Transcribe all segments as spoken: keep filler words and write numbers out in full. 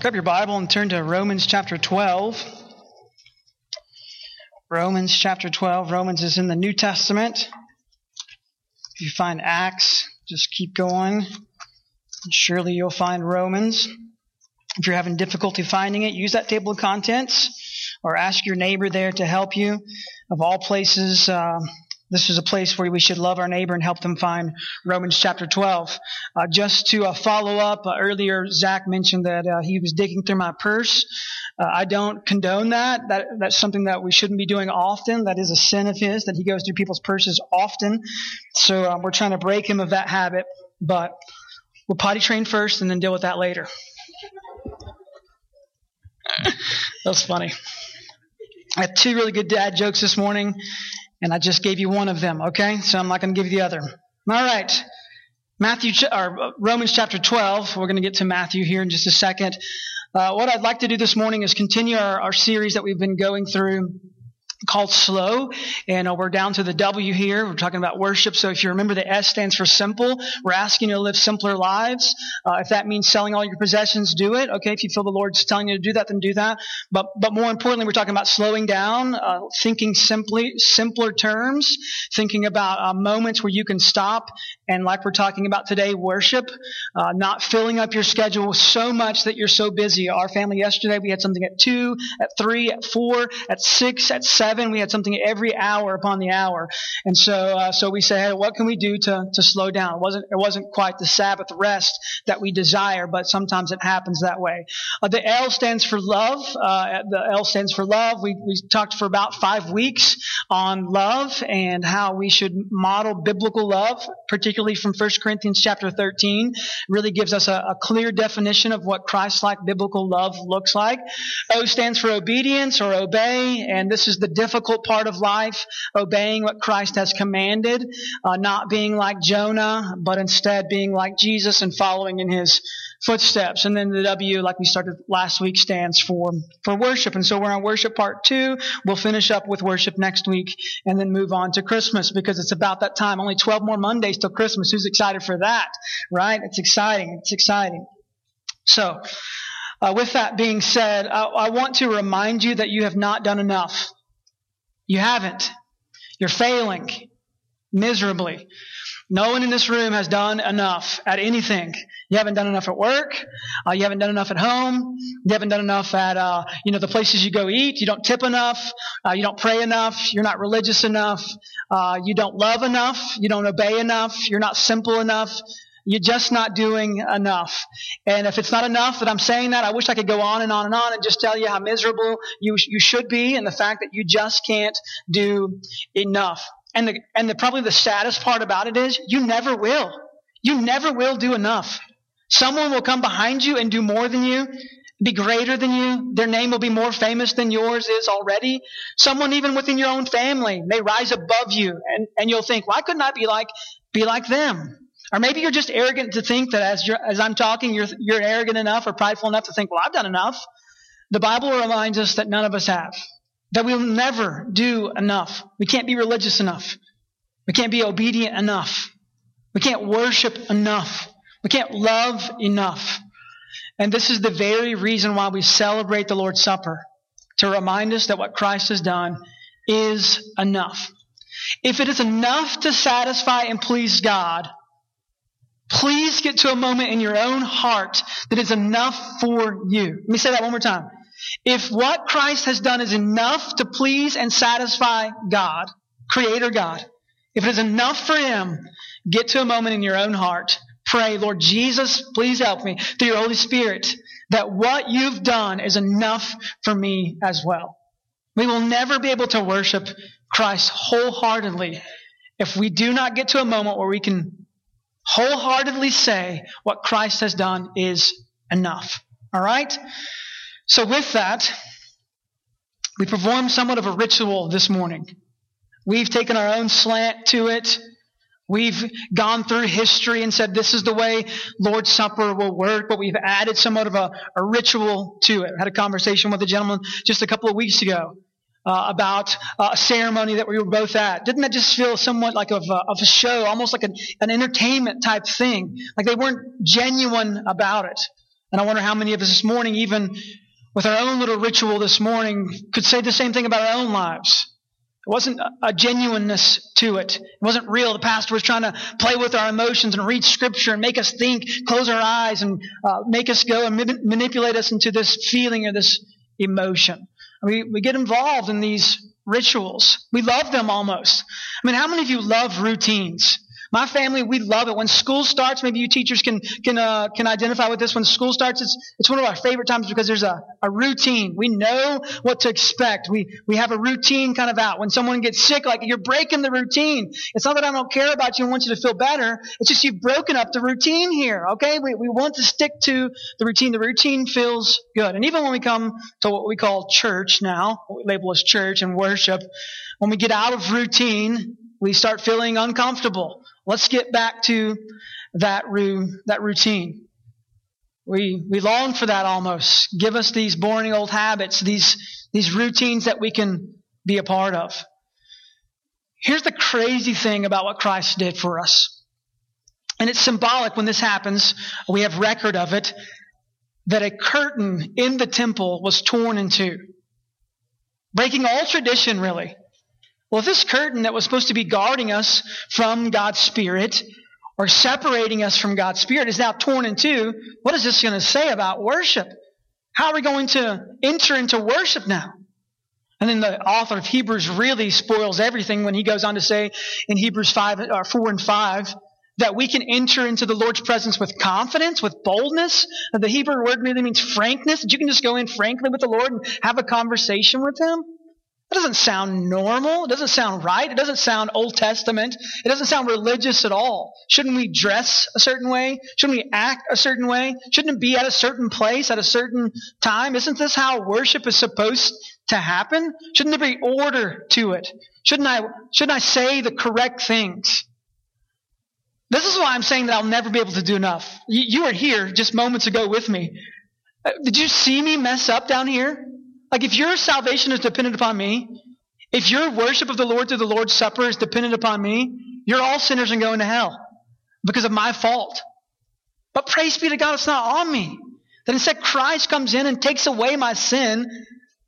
Pick up your Bible and turn to Romans chapter twelve. Romans chapter twelve. Romans is in the New Testament. If you find Acts, just keep going. Surely you'll find Romans. If you're having difficulty finding it, use that table of contents or ask your neighbor there to help you. Of all places, uh, this is a place where we should love our neighbor and help them find Romans chapter twelve. Uh, just to uh, follow up, uh, earlier Zach mentioned that uh, he was digging through my purse. Uh, I don't condone that. that. That's something that we shouldn't be doing often. That is a sin of his, that he goes through people's purses often. So um, we're trying to break him of that habit, but we'll potty train first and then deal with that later. That's funny. I have two really good dad jokes this morning, and I just gave you one of them, okay? So I'm not going to give you the other. All right. Matthew or Romans chapter twelve. We're going to get to Matthew here in just a second. Uh, what I'd like to do this morning is continue our, our series that we've been going through called Slow, and uh, we're down to the W here. We're talking about worship. So if you remember, the S stands for simple. We're asking you to live simpler lives. Uh, if that means selling all your possessions, do it. Okay, if you feel the Lord's telling you to do that, then do that. But but more importantly, we're talking about slowing down, uh, thinking simply, simpler terms, thinking about uh, moments where you can stop, and like we're talking about today, worship, uh, not filling up your schedule so much that you're so busy. Our family yesterday, we had something at two, at three, at four, at six, at seven. We had something every hour upon the hour, and so uh, so we said, "Hey, what can we do to to slow down?" It wasn't it wasn't quite the Sabbath rest that we desire, but sometimes it happens that way. Uh, the L stands for love. Uh, the L stands for love. We we talked for about five weeks on love and how we should model biblical love, particularly from First Corinthians chapter thirteen. Really gives us a, a clear definition of what Christ-like biblical love looks like. O stands for obedience or obey, and this is the difficult part of life, obeying what Christ has commanded, uh, not being like Jonah, but instead being like Jesus and following in his footsteps. And then the W, like we started last week, stands for, for worship. And so we're on worship part two. We'll finish up with worship next week and then move on to Christmas because it's about that time. Only twelve more Mondays till Christmas. Who's excited for that? Right? It's exciting. It's exciting. So uh, with that being said, I, I want to remind you that you have not done enough. You haven't. You're failing miserably. No one in this room has done enough at anything. You haven't done enough at work. Uh, you haven't done enough at home. You haven't done enough at uh, you know the places you go eat. You don't tip enough. Uh, you don't pray enough. You're not religious enough. Uh, you don't love enough. You don't obey enough. You're not simple enough. You're just not doing enough. And if it's not enough that I'm saying that, I wish I could go on and on and on and just tell you how miserable you you should be and the fact that you just can't do enough. And the and the probably the saddest part about it is you never will. You never will do enough. Someone will come behind you and do more than you, be greater than you. Their name will be more famous than yours is already. Someone even within your own family may rise above you, and, and you'll think, why couldn't I be like be like them? Or maybe you're just arrogant to think that as you're, as I'm talking, you're you're arrogant enough or prideful enough to think, well, I've done enough. The Bible reminds us that none of us have, that we'll never do enough. We can't be religious enough. We can't be obedient enough. We can't worship enough. We can't love enough. And this is the very reason why we celebrate the Lord's Supper, to remind us that what Christ has done is enough. If it is enough to satisfy and please God, please get to a moment in your own heart that is enough for you. Let me say that one more time. If what Christ has done is enough to please and satisfy God, Creator God, if it is enough for Him, get to a moment in your own heart. Pray, Lord Jesus, please help me through your Holy Spirit that what you've done is enough for me as well. We will never be able to worship Christ wholeheartedly if we do not get to a moment where we can wholeheartedly say what Christ has done is enough. All right? So with that, we performed somewhat of a ritual this morning. We've taken our own slant to it. We've gone through history and said this is the way Lord's Supper will work, but we've added somewhat of a, a ritual to it. I had a conversation with a gentleman just a couple of weeks ago Uh, about uh, a ceremony that we were both at. Didn't that just feel somewhat like of a, of a show, almost like an, an entertainment type thing? Like they weren't genuine about it. And I wonder how many of us this morning, even with our own little ritual this morning, could say the same thing about our own lives. It wasn't a genuineness to it. It wasn't real. The pastor was trying to play with our emotions and read Scripture and make us think, close our eyes, and uh, make us go and ma- manipulate us into this feeling or this emotion. I mean, we get involved in these rituals. We love them almost. I mean, how many of you love routines? My family, we love it. When school starts, maybe you teachers can can uh, can identify with this. When school starts, it's it's one of our favorite times because there's a, a routine. We know what to expect. We we have a routine kind of out. When someone gets sick, like you're breaking the routine. It's not that I don't care about you and want you to feel better. It's just you've broken up the routine here, okay? We we want to stick to the routine. The routine feels good. And even when we come to what we call church now, what we label as church and worship, when we get out of routine, we start feeling uncomfortable. Let's get back to that room, that routine. We we long for that almost. Give us these boring old habits, these these routines that we can be a part of. Here's the crazy thing about what Christ did for us. And it's symbolic when this happens. We have record of it, that a curtain in the temple was torn in two, breaking all tradition, really. Well, if this curtain that was supposed to be guarding us from God's Spirit or separating us from God's Spirit is now torn in two, what is this going to say about worship? How are we going to enter into worship now? And then the author of Hebrews really spoils everything when he goes on to say in Hebrews five or four and five that we can enter into the Lord's presence with confidence, with boldness. The Hebrew word really means frankness. You can just go in frankly with the Lord and have a conversation with Him. That doesn't sound normal. It doesn't sound right. It doesn't sound Old Testament. It doesn't sound religious at all. Shouldn't we dress a certain way? Shouldn't we act a certain way? Shouldn't it be at a certain place at a certain time? Isn't this how worship is supposed to happen? Shouldn't there be order to it? Shouldn't I, shouldn't I say the correct things? This is why I'm saying that I'll never be able to do enough. You, you were here just moments ago with me. Did you see me mess up down here? Like, if your salvation is dependent upon me, if your worship of the Lord through the Lord's Supper is dependent upon me, you're all sinners and going to hell because of my fault. But praise be to God, it's not on me. That instead Christ comes in and takes away my sin,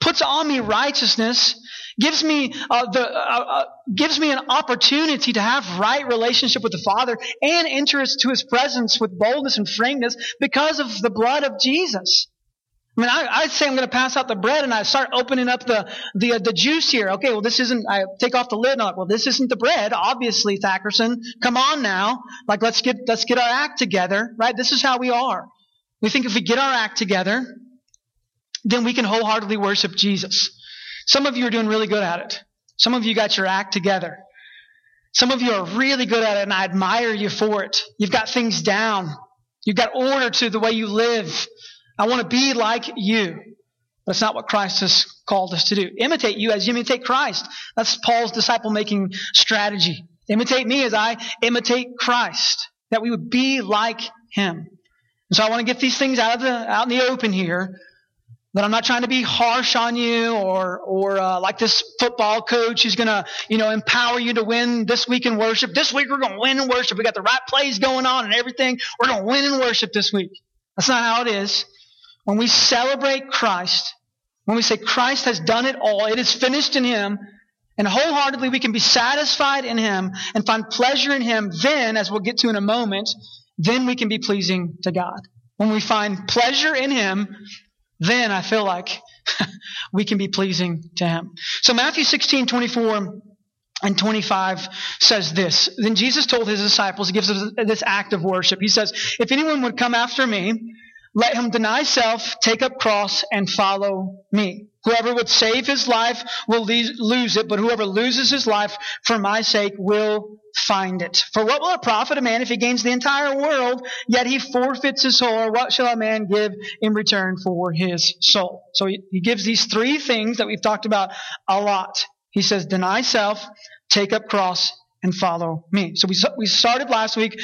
puts on me righteousness, gives me uh, the uh, uh, gives me an opportunity to have right relationship with the Father and enter into His presence with boldness and frankness because of the blood of Jesus. I mean, I, I say I'm going to pass out the bread, and I start opening up the the, uh, the juice here. Okay, well, this isn't – I take off the lid, and I'm like, well, this isn't the bread, obviously, Thackerson. Come on now. Like, let's get let's get our act together, right? This is how we are. We think if we get our act together, then we can wholeheartedly worship Jesus. Some of you are doing really good at it. Some of you got your act together. Some of you are really good at it, and I admire you for it. You've got things down. You've got order to the way you live. I want to be like you. That's not what Christ has called us to do. Imitate you as you imitate Christ. That's Paul's disciple-making strategy. Imitate me as I imitate Christ, that we would be like Him. And so I want to get these things out of the out in the open here, that I'm not trying to be harsh on you or or uh, like this football coach who's going to, you know, empower you to win this week in worship. This week we're going to win in worship. We got the right plays going on and everything. We're going to win in worship this week. That's not how it is. When we celebrate Christ, when we say Christ has done it all, it is finished in Him, and wholeheartedly we can be satisfied in Him and find pleasure in Him, then, as we'll get to in a moment, then we can be pleasing to God. When we find pleasure in Him, then I feel like we can be pleasing to Him. So Matthew sixteen, twenty-four and twenty-five says this. Then Jesus told His disciples, He gives us this act of worship. He says, if anyone would come after me, let him deny self, take up cross, and follow me. Whoever would save his life will lose it, but whoever loses his life for my sake will find it. For what will it profit a man if he gains the entire world, yet he forfeits his soul? Or what shall a man give in return for his soul? So he gives these three things that we've talked about a lot. He says, deny self, take up cross, and follow me. So we we started last week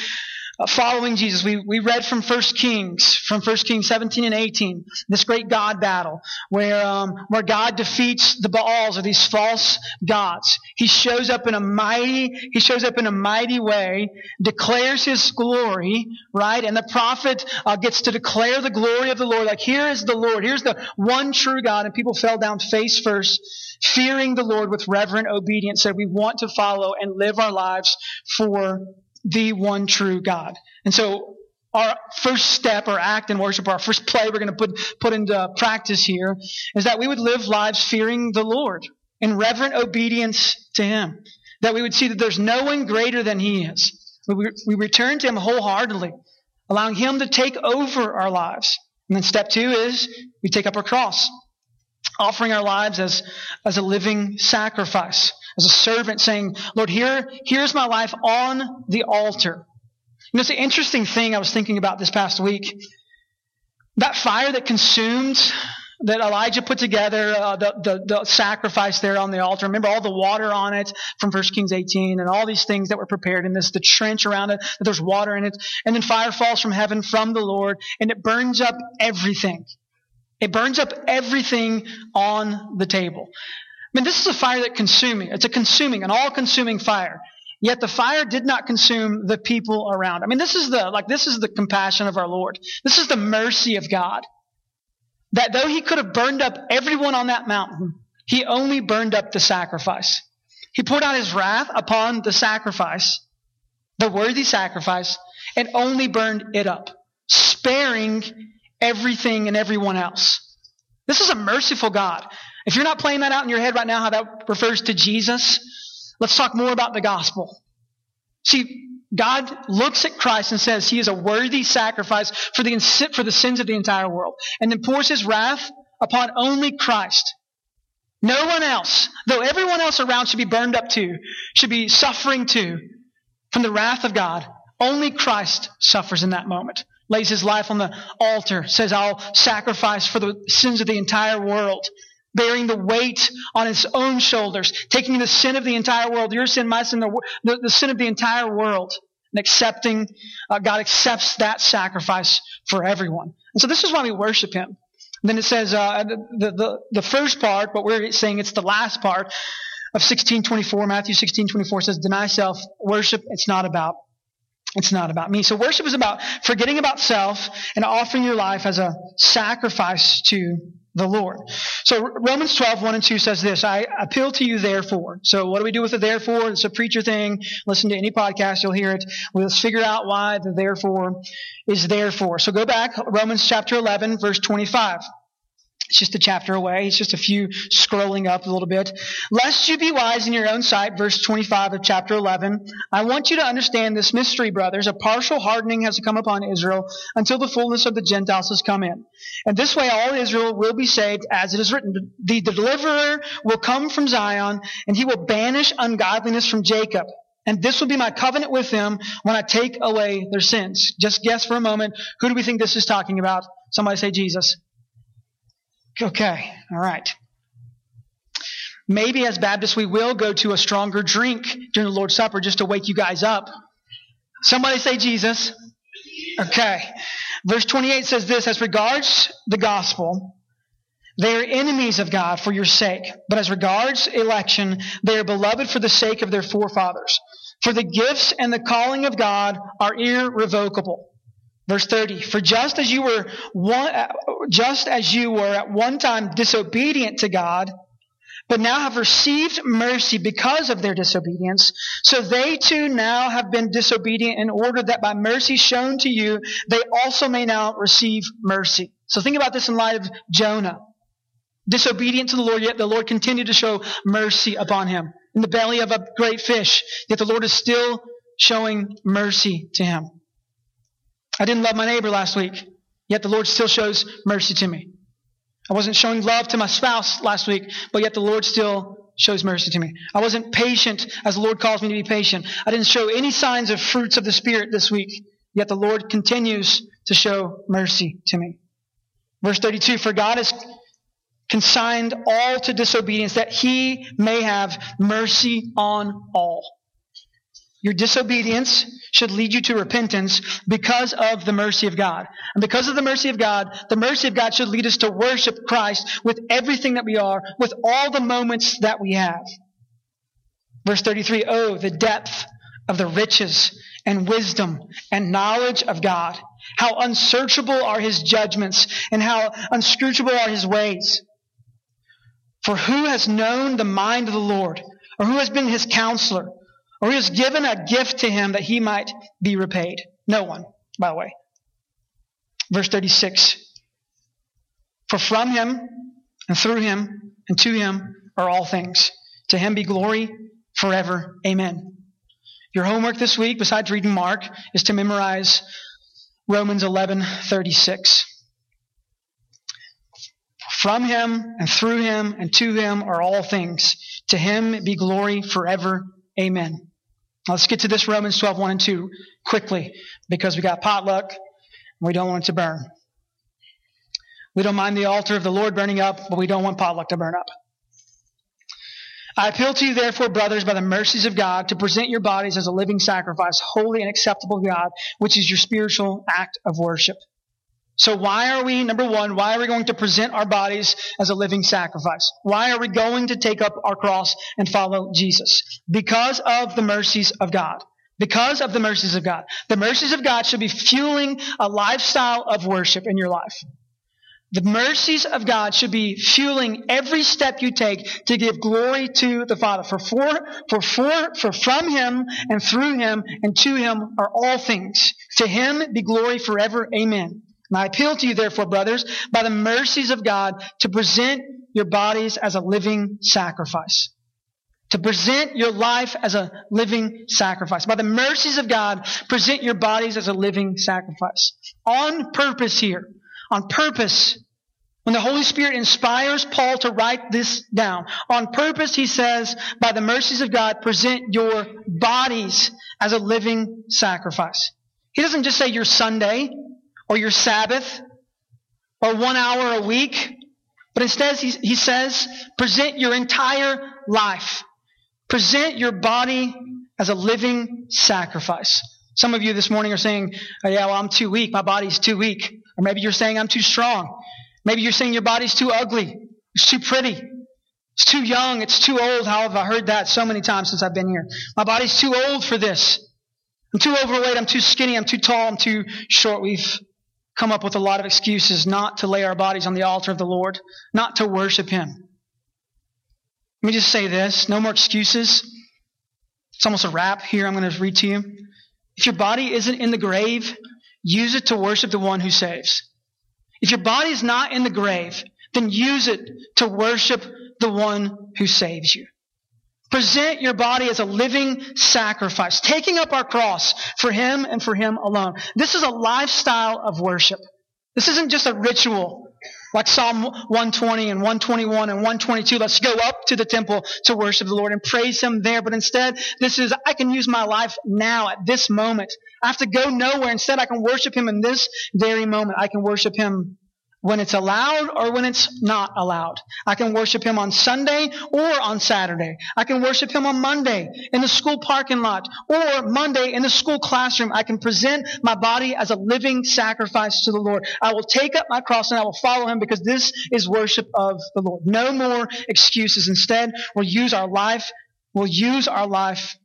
uh, following Jesus. We, we read from First Kings, from First Kings seventeen and eighteen, this great God battle where, um, where God defeats the Baals, or these false gods. He shows up in a mighty, he shows up in a mighty way, declares his glory, right? And the prophet uh, gets to declare the glory of the Lord. Like, here is the Lord. Here's the one true God. And people fell down face first, fearing the Lord with reverent obedience, said, we want to follow and live our lives for the one true God. And so our first step or act in worship, our first play we're going to put, put into practice here, is that we would live lives fearing the Lord in reverent obedience to him, that we would see that there's no one greater than he is. We, we return to him wholeheartedly, allowing him to take over our lives. And then step two is we take up our cross, offering our lives as, as a living sacrifice, as a servant saying, Lord, here, here's my life on the altar. And it's an interesting thing I was thinking about this past week. That fire that consumed, that Elijah put together, uh, the, the, the sacrifice there on the altar. Remember all the water on it from First Kings eighteen and all these things that were prepared in this, the trench around it, that there's water in it. And then fire falls from heaven from the Lord, and it burns up everything. It burns up everything on the table. I mean, this is a fire that consuming. It's a consuming, an all-consuming fire. Yet the fire did not consume the people around. I mean, this is the like this is the compassion of our Lord. This is the mercy of God. That though he could have burned up everyone on that mountain, he only burned up the sacrifice. He poured out his wrath upon the sacrifice, the worthy sacrifice, and only burned it up, sparing everything and everyone else. This is a merciful God. If you're not playing that out in your head right now, how that refers to Jesus, let's talk more about the gospel. See, God looks at Christ and says he is a worthy sacrifice for the, for the sins of the entire world, and then pours his wrath upon only Christ. No one else, though everyone else around should be burned up too, should be suffering too from the wrath of God. Only Christ suffers in that moment, lays his life on the altar, says, I'll sacrifice for the sins of the entire world, bearing the weight on his own shoulders, taking the sin of the entire world, your sin, my sin, the, the, the sin of the entire world, and accepting, uh, God accepts that sacrifice for everyone. And so this is why we worship him. And then it says, uh, the, the, the first part, but we're saying it's the last part of sixteen twenty-four, Matthew sixteen twenty-four says, deny self, worship, it's not about It's not about me. So worship is about forgetting about self and offering your life as a sacrifice to the Lord. So Romans twelve, one and two says this, I appeal to you therefore. So what do we do with the therefore? It's a preacher thing. Listen to any podcast, you'll hear it. Let's figure out why the therefore is therefore. So go back, Romans chapter eleven, verse twenty-five. It's just a chapter away. It's just a few scrolling up a little bit. Lest you be wise in your own sight, verse twenty-five of chapter eleven. I want you to understand this mystery, brothers. A partial hardening has come upon Israel until the fullness of the Gentiles has come in. And this way all Israel will be saved, as it is written. The deliverer will come from Zion, and he will banish ungodliness from Jacob. And this will be my covenant with them when I take away their sins. Just guess for a moment. Who do we think this is talking about? Somebody say Jesus. Okay, all right. Maybe as Baptists, we will go to a stronger drink during the Lord's Supper just to wake you guys up. Somebody say Jesus. Okay. Verse twenty-eight says this, as regards the gospel, they are enemies of God for your sake. But as regards election, they are beloved for the sake of their forefathers. For the gifts and the calling of God are irrevocable. Verse thirty, for just as you were one, just as you were at one time disobedient to God, but now have received mercy because of their disobedience, so they too now have been disobedient in order that by mercy shown to you, they also may now receive mercy. So think about this in light of Jonah. Disobedient to the Lord, yet the Lord continued to show mercy upon him. In the belly of a great fish, yet the Lord is still showing mercy to him. I didn't love my neighbor last week, yet the Lord still shows mercy to me. I wasn't showing love to my spouse last week, but yet the Lord still shows mercy to me. I wasn't patient as the Lord calls me to be patient. I didn't show any signs of fruits of the Spirit this week, yet the Lord continues to show mercy to me. Verse thirty-two, for God has consigned all to disobedience that he may have mercy on all. Your disobedience should lead you to repentance because of the mercy of God. And because of the mercy of God, the mercy of God should lead us to worship Christ with everything that we are, with all the moments that we have. Verse thirty-three, oh, the depth of the riches and wisdom and knowledge of God. How unsearchable are his judgments and how inscrutable are his ways. For who has known the mind of the Lord, or who has been his counselor? Or he was given a gift to him that he might be repaid. No one, by the way. Verse thirty-six. For from him and through him and to him are all things. To him be glory forever. Amen. Your homework this week, besides reading Mark, is to memorize Romans eleven thirty-six. From him and through him and to him are all things. To him be glory forever. Amen. Let's get to this Romans twelve, one and two quickly, because we got potluck and we don't want it to burn. We don't mind the altar of the Lord burning up, but we don't want potluck to burn up. I appeal to you, therefore, brothers, by the mercies of God, to present your bodies as a living sacrifice, holy and acceptable to God, which is your spiritual act of worship. So why are we, number one, why are we going to present our bodies as a living sacrifice? Why are we going to take up our cross and follow Jesus? Because of the mercies of God. Because of the mercies of God. The mercies of God should be fueling a lifestyle of worship in your life. The mercies of God should be fueling every step you take to give glory to the Father. For for, for, for, for from him and through him and to him are all things. To him be glory forever. Amen. And I appeal to you, therefore, brothers, by the mercies of God, to present your bodies as a living sacrifice. To present your life as a living sacrifice. By the mercies of God, present your bodies as a living sacrifice. On purpose here. On purpose. When the Holy Spirit inspires Paul to write this down, on purpose he says, by the mercies of God, present your bodies as a living sacrifice. He doesn't just say your Sunday or your Sabbath, or one hour a week. But instead, he, he says, present your entire life. Present your body as a living sacrifice. Some of you this morning are saying, oh, yeah, well, I'm too weak. My body's too weak. Or maybe you're saying I'm too strong. Maybe you're saying your body's too ugly. It's too pretty. It's too young. It's too old. How have I heard that so many times since I've been here? My body's too old for this. I'm too overweight. I'm too skinny. I'm too tall. I'm too short. We've come up with a lot of excuses not to lay our bodies on the altar of the Lord, not to worship him. Let me just say this. No more excuses. It's almost a wrap here I'm going to read to you. If your body isn't in the grave, use it to worship the one who saves. If your body is not in the grave, then use it to worship the one who saves you. Present your body as a living sacrifice, taking up our cross for him and for him alone. This is a lifestyle of worship. This isn't just a ritual like Psalm one twenty and one twenty-one and one twenty-two. Let's go up to the temple to worship the Lord and praise him there. But instead, this is, I can use my life now at this moment. I have to go nowhere. Instead, I can worship him in this very moment. I can worship him when it's allowed or when it's not allowed. I can worship him on Sunday or on Saturday. I can worship him on Monday in the school parking lot or Monday in the school classroom. I can present my body as a living sacrifice to the Lord. I will take up my cross and I will follow him because this is worship of the Lord. No more excuses. Instead, we'll use our life, we'll use our life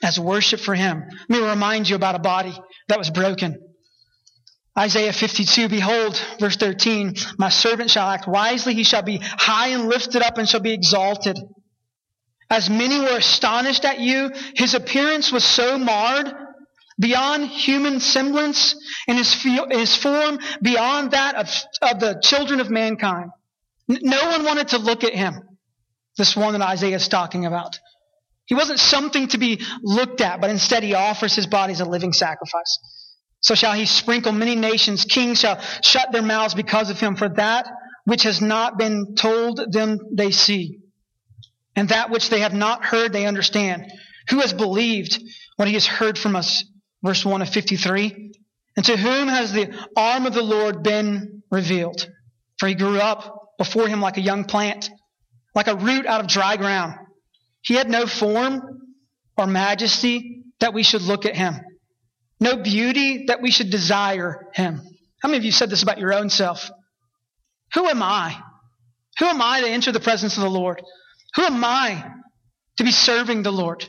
as worship for him. Let me remind you about a body that was broken. Isaiah fifty-two, behold, verse thirteen, my servant shall act wisely, he shall be high and lifted up and shall be exalted. As many were astonished at you, his appearance was so marred, beyond human semblance, and his, his form beyond that of, of the children of mankind. No one wanted to look at him, this one that Isaiah is talking about. He wasn't something to be looked at, but instead he offers his body as a living sacrifice. So shall he sprinkle many nations. Kings shall shut their mouths because of him. For that which has not been told them they see. And that which they have not heard they understand. Who has believed what he has heard from us? Verse one of fifty-three. And to whom has the arm of the Lord been revealed? For he grew up before him like a young plant, like a root out of dry ground. He had no form or majesty that we should look at him. No beauty that we should desire him. How many of you said this about your own self? Who am I? Who am I to enter the presence of the Lord? Who am I to be serving the Lord?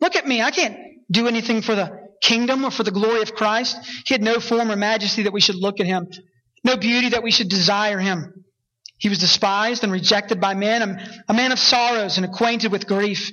Look at me. I can't do anything for the kingdom or for the glory of Christ. He had no form or majesty that we should look at him. No beauty that we should desire him. He was despised and rejected by men, a man of sorrows and acquainted with grief.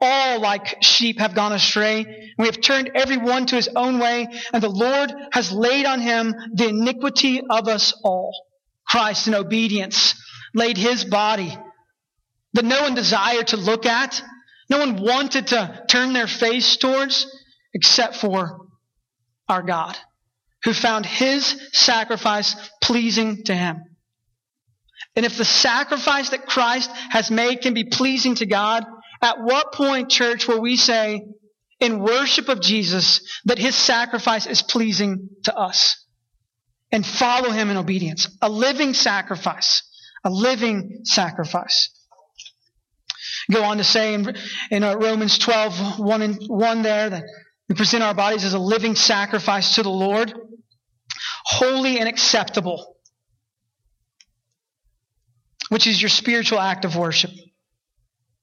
All like sheep have gone astray, and we have turned every one to his own way, and the Lord has laid on him the iniquity of us all. Christ in obedience laid his body that no one desired to look at, no one wanted to turn their face towards, except for our God, who found his sacrifice pleasing to him. And if the sacrifice that Christ has made can be pleasing to God, at what point, church, will we say, in worship of Jesus, that his sacrifice is pleasing to us? And follow him in obedience. A living sacrifice. A living sacrifice. Go on to say in, in Romans twelve, one, and one there, that we present our bodies as a living sacrifice to the Lord, holy and acceptable, which is your spiritual act of worship.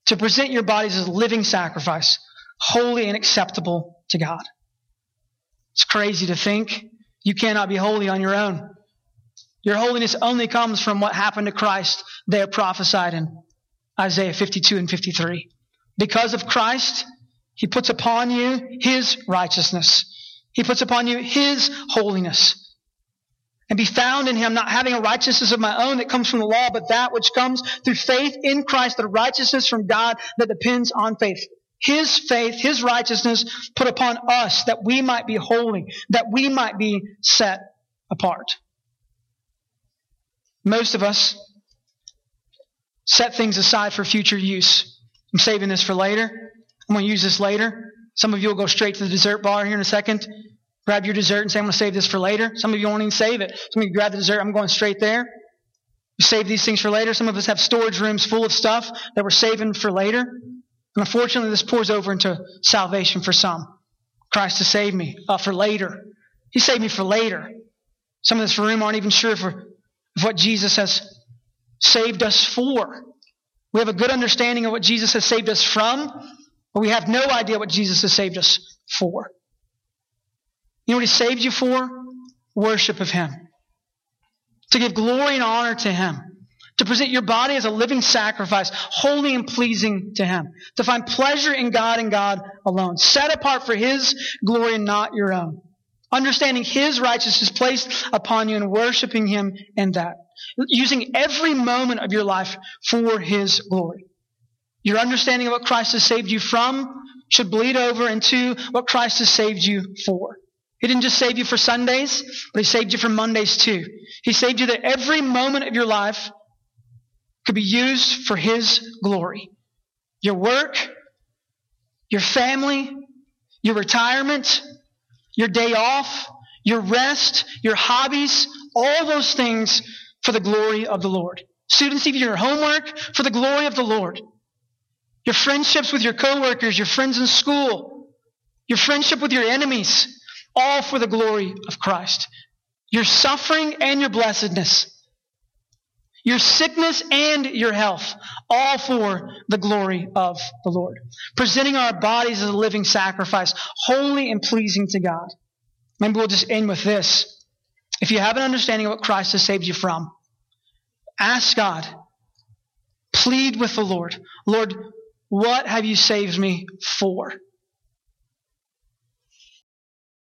To present your bodies as a living sacrifice, holy and acceptable to God. It's crazy to think you cannot be holy on your own. Your holiness only comes from what happened to Christ there prophesied in Isaiah fifty-two and fifty-three. Because of Christ, he puts upon you his righteousness. He puts upon you his holiness. And be found in him, not having a righteousness of my own that comes from the law, but that which comes through faith in Christ, the righteousness from God that depends on faith. His faith, his righteousness put upon us that we might be holy, that we might be set apart. Most of us set things aside for future use. I'm saving this for later. I'm going to use this later. Some of you will go straight to the dessert bar here in a second. Grab your dessert and say, I'm going to save this for later. Some of you won't even save it. Some of you grab the dessert. I'm going straight there. We save these things for later. Some of us have storage rooms full of stuff that we're saving for later. And unfortunately, this pours over into salvation for some. Christ to save me uh, for later. He saved me for later. Some of this room aren't even sure for, of what Jesus has saved us for. We have a good understanding of what Jesus has saved us from, but we have no idea what Jesus has saved us for. You know what he saved you for? Worship of him. To give glory and honor to him. To present your body as a living sacrifice, holy and pleasing to him. To find pleasure in God and God alone. Set apart for his glory and not your own. Understanding his righteousness placed upon you and worshiping him in that. Using every moment of your life for his glory. Your understanding of what Christ has saved you from should bleed over into what Christ has saved you for. He didn't just save you for Sundays, but he saved you for Mondays too. He saved you that every moment of your life could be used for his glory. Your work, your family, your retirement, your day off, your rest, your hobbies, all those things for the glory of the Lord. Students, even your homework for the glory of the Lord. Your friendships with your coworkers, your friends in school, your friendship with your enemies, all for the glory of Christ. Your suffering and your blessedness. Your sickness and your health. All for the glory of the Lord. Presenting our bodies as a living sacrifice, holy and pleasing to God. Maybe we'll just end with this. If you have an understanding of what Christ has saved you from, ask God. Plead with the Lord. Lord, what have you saved me for?